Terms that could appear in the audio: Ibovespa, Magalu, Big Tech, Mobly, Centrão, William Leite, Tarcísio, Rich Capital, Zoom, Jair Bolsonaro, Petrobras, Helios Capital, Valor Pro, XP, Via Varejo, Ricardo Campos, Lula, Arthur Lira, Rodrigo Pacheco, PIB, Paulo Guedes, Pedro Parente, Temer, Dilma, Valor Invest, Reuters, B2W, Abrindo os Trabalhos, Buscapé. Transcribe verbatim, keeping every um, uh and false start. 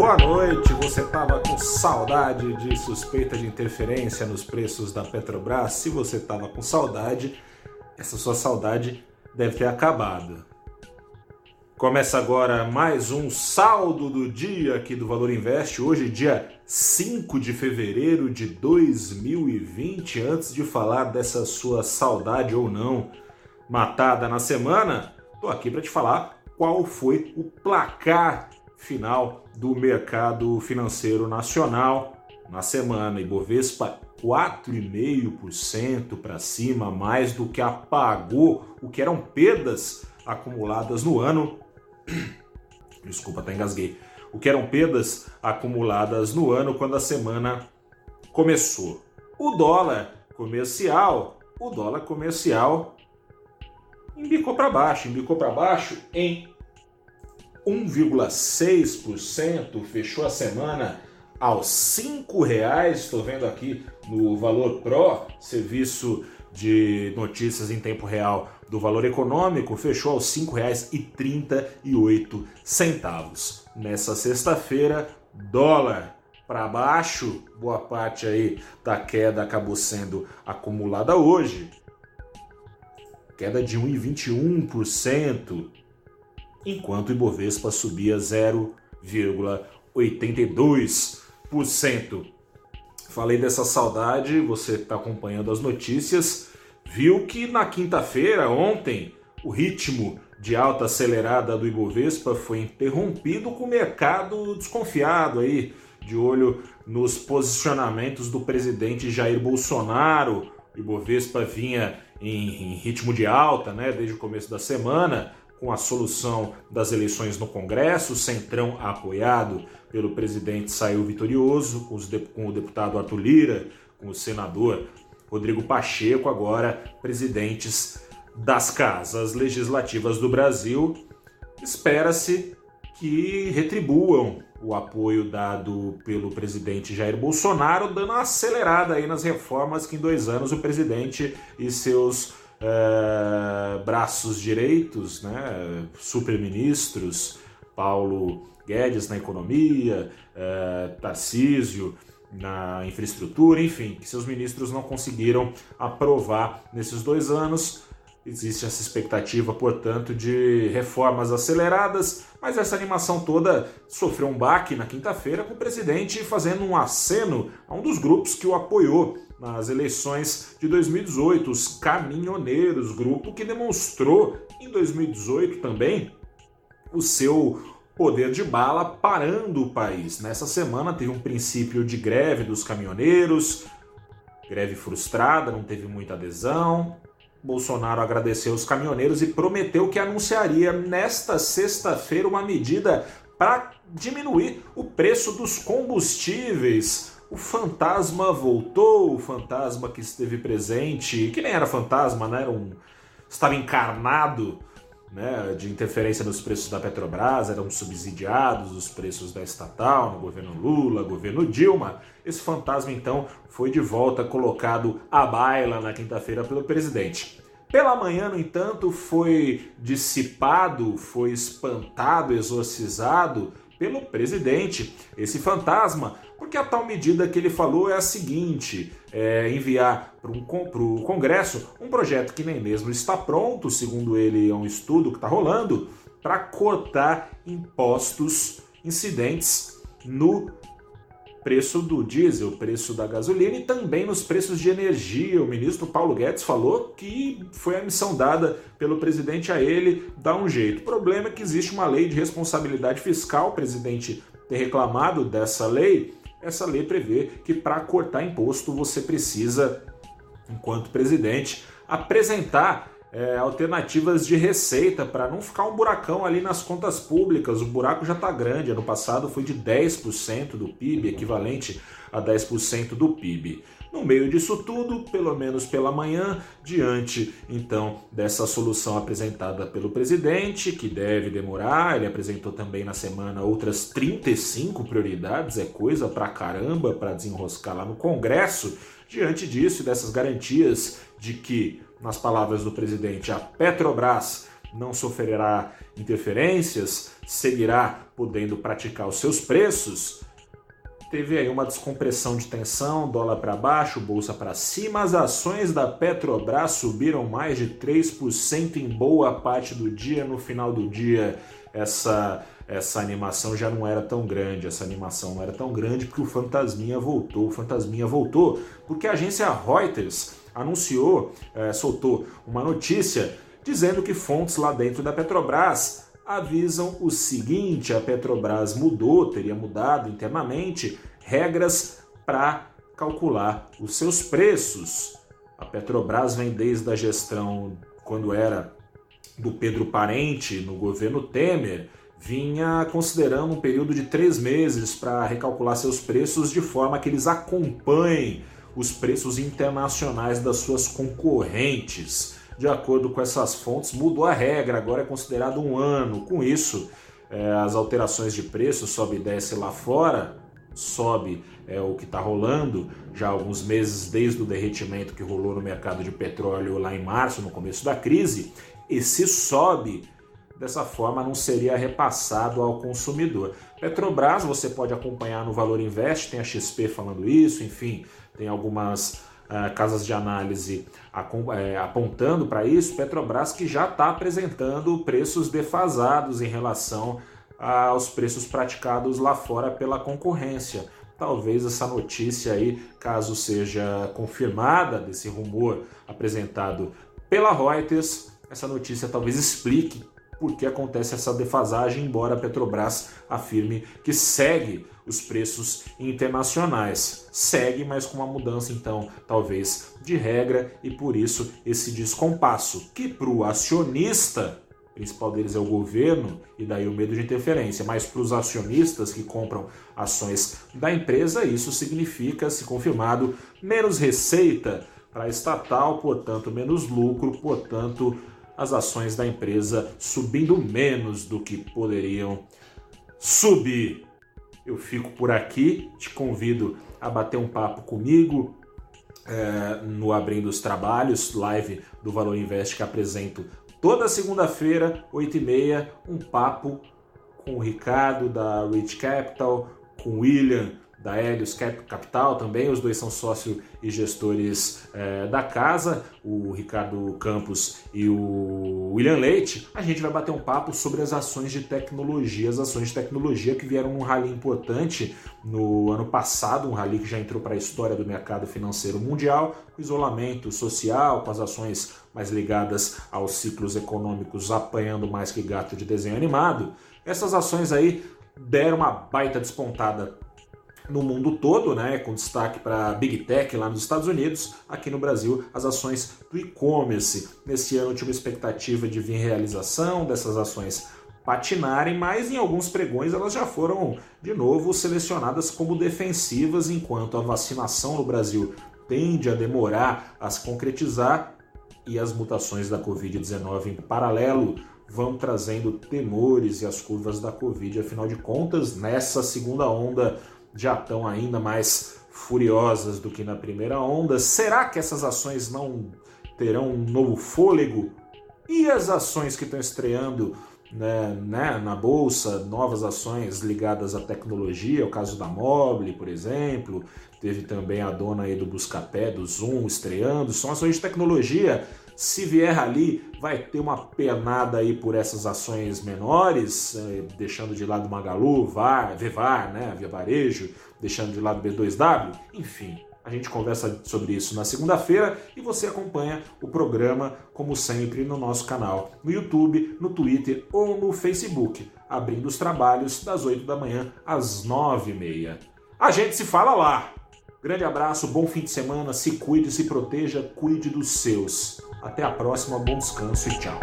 Boa noite, você estava com saudade de suspeita de interferência nos preços da Petrobras? Se você estava com saudade, essa sua saudade deve ter acabado. Começa agora mais um saldo do dia aqui do Valor Invest, hoje dia cinco de fevereiro de dois mil e vinte. Antes de falar dessa sua saudade ou não matada na semana, estou aqui para te falar qual foi o placar final do mercado financeiro nacional na semana. Ibovespa quatro vírgula cinco por cento para cima, mais do que apagou o que eram perdas acumuladas no ano. Desculpa, até engasguei. O que eram perdas acumuladas no ano quando a semana começou. O dólar comercial, o dólar comercial embicou para baixo, embicou para baixo em um vírgula seis por cento, fechou a semana aos cinco reais, estou vendo aqui no Valor Pro, serviço de notícias em tempo real do Valor Econômico, fechou aos cinco reais e trinta e oito centavos. Nessa sexta-feira, dólar para baixo, boa parte aí da queda acabou sendo acumulada hoje, queda de um vírgula vinte e um por cento. Enquanto o Ibovespa subia zero vírgula oitenta e dois por cento. Falei dessa saudade, você que está acompanhando as notícias, viu que na quinta-feira, ontem, o ritmo de alta acelerada do Ibovespa foi interrompido com o mercado desconfiado aí, de olho nos posicionamentos do presidente Jair Bolsonaro. O Ibovespa vinha em, em ritmo de alta, né, desde o começo da semana, com a solução das eleições no Congresso, o Centrão apoiado pelo presidente saiu vitorioso, com, os de, com o deputado Arthur Lira, com o senador Rodrigo Pacheco, agora presidentes das casas legislativas do Brasil. Espera-se que retribuam o apoio dado pelo presidente Jair Bolsonaro, dando uma acelerada aí nas reformas que em dois anos o presidente e seus Uh, braços direitos, né? Superministros, Paulo Guedes na economia, uh, Tarcísio na infraestrutura, enfim, que seus ministros não conseguiram aprovar nesses dois anos. Existe essa expectativa, portanto, de reformas aceleradas, mas essa animação toda sofreu um baque na quinta-feira com o presidente fazendo um aceno a um dos grupos que o apoiou nas eleições de dois mil e dezoito, os caminhoneiros, grupo que demonstrou em dois mil e dezoito também o seu poder de bala parando o país. Nessa semana teve um princípio de greve dos caminhoneiros, greve frustrada, não teve muita adesão. Bolsonaro agradeceu os caminhoneiros e prometeu que anunciaria nesta sexta-feira uma medida para diminuir o preço dos combustíveis. O fantasma voltou, o fantasma que esteve presente, que nem era fantasma, né? Era um, estava encarnado, né, de interferência nos preços da Petrobras, eram subsidiados os preços da estatal, no governo Lula, governo Dilma. Esse fantasma, então, foi de volta colocado à baila na quinta-feira pelo presidente. Pela manhã, no entanto, foi dissipado, foi espantado, exorcizado pelo presidente, esse fantasma, porque a tal medida que ele falou é a seguinte, é enviar para o Congresso um projeto que nem mesmo está pronto, segundo ele é um estudo que está rolando, para cortar impostos incidentes no preço do diesel, preço da gasolina e também nos preços de energia. O ministro Paulo Guedes falou que foi a missão dada pelo presidente a ele dar um jeito. O problema é que existe uma lei de responsabilidade fiscal, o presidente tem reclamado dessa lei. Essa lei prevê que para cortar imposto você precisa, enquanto presidente, apresentar É, alternativas de receita para não ficar um buracão ali nas contas públicas. O buraco já está grande, ano passado foi de dez por cento do P I B, equivalente a dez por cento do P I B. No meio disso tudo, pelo menos pela manhã, diante então dessa solução apresentada pelo presidente, que deve demorar, ele apresentou também na semana outras trinta e cinco prioridades, é coisa pra caramba para desenroscar lá no Congresso. Diante disso e dessas garantias de que, nas palavras do presidente, a Petrobras não sofrerá interferências, seguirá podendo praticar os seus preços. Teve aí uma descompressão de tensão, dólar para baixo, bolsa para cima. As ações da Petrobras subiram mais de três por cento em boa parte do dia. No final do dia, essa, essa animação já não era tão grande. Essa animação não era tão grande porque o fantasminha voltou. O fantasminha voltou porque a agência Reuters anunciou, é, soltou uma notícia dizendo que fontes lá dentro da Petrobras avisam o seguinte: a Petrobras mudou, teria mudado internamente, regras para calcular os seus preços. A Petrobras vem desde a gestão, quando era do Pedro Parente, no governo Temer, vinha considerando um período de três meses para recalcular seus preços de forma que eles acompanhem os preços internacionais das suas concorrentes. De acordo com essas fontes, mudou a regra, agora é considerado um ano. Com isso, é, as alterações de preço, sobe e desce lá fora, sobe é o que está rolando já há alguns meses, desde o derretimento que rolou no mercado de petróleo lá em março, no começo da crise. Esse sobe, dessa forma, não seria repassado ao consumidor. Petrobras, você pode acompanhar no Valor Invest, tem a X P falando isso, enfim, tem algumas... Uh, casas de análise apontando para isso. Petrobras que já está apresentando preços defasados em relação aos preços praticados lá fora pela concorrência. Talvez essa notícia aí, caso seja confirmada, desse rumor apresentado pela Reuters, essa notícia talvez explique por que acontece essa defasagem, embora a Petrobras afirme que segue os preços internacionais. Segue, mas com uma mudança, então, talvez, de regra, e por isso esse descompasso, que para o acionista, o principal deles é o governo, e daí o medo de interferência, mas para os acionistas que compram ações da empresa, isso significa, se confirmado, menos receita para a estatal, portanto, menos lucro, portanto, as ações da empresa subindo menos do que poderiam subir. Eu fico por aqui, te convido a bater um papo comigo é, no Abrindo os Trabalhos, live do Valor Invest que apresento toda segunda-feira, oito e meia, um papo com o Ricardo da Rich Capital, com o William da Helios Capital também, os dois são sócios e gestores é, da casa, o Ricardo Campos e o William Leite. A gente vai bater um papo sobre as ações de tecnologia, as ações de tecnologia que vieram num rally importante no ano passado, um rally que já entrou para a história do mercado financeiro mundial, com isolamento social, com as ações mais ligadas aos ciclos econômicos apanhando mais que gato de desenho animado. Essas ações aí deram uma baita despontada no mundo todo, né, com destaque para Big Tech lá nos Estados Unidos. Aqui no Brasil, as ações do e-commerce. Nesse ano tinha uma expectativa de vir realização dessas ações patinarem, mas em alguns pregões elas já foram, de novo, selecionadas como defensivas, enquanto a vacinação no Brasil tende a demorar a se concretizar e as mutações da covid dezenove em paralelo vão trazendo temores e as curvas da Covid, afinal de contas, nessa segunda onda já estão ainda mais furiosas do que na primeira onda. Será que essas ações não terão um novo fôlego? E as ações que estão estreando, né, né, na Bolsa, novas ações ligadas à tecnologia, o caso da Mobly, por exemplo, teve também a dona aí do Buscapé, do Zoom, estreando, são ações de tecnologia. Se vier ali, vai ter uma penada aí por essas ações menores, deixando de lado Magalu, V A R, Vevar, né, Via Varejo, deixando de lado B dois W, enfim. A gente conversa sobre isso na segunda-feira e você acompanha o programa, como sempre, no nosso canal, no YouTube, no Twitter ou no Facebook, Abrindo os Trabalhos, das oito da manhã às nove e meia. A gente se fala lá! Grande abraço, bom fim de semana, se cuide, se proteja, cuide dos seus. Até a próxima, bom descanso e tchau.